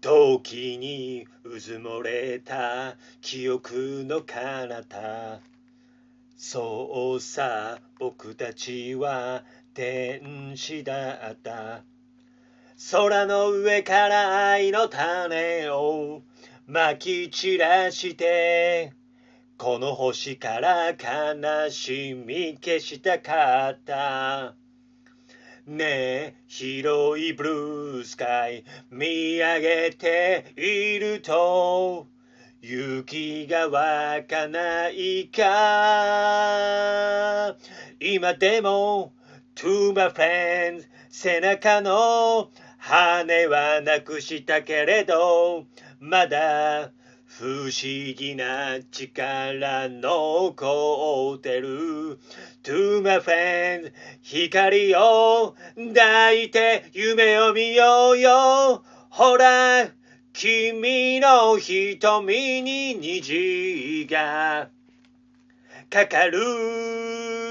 時にうずもれた記憶の彼方、そうさ僕たちは天使だった。空の上から愛の種をまき散らして、この星から悲しみ消したかった。ねえ広いブルースカイ見上げていると、雪が湧かないか。今でも To my friends 背中の羽はなくしたけれど、まだ不思議な力残ってる。 To my friends 光を抱いて夢を見ようよ。ほら君の瞳に虹がかかる。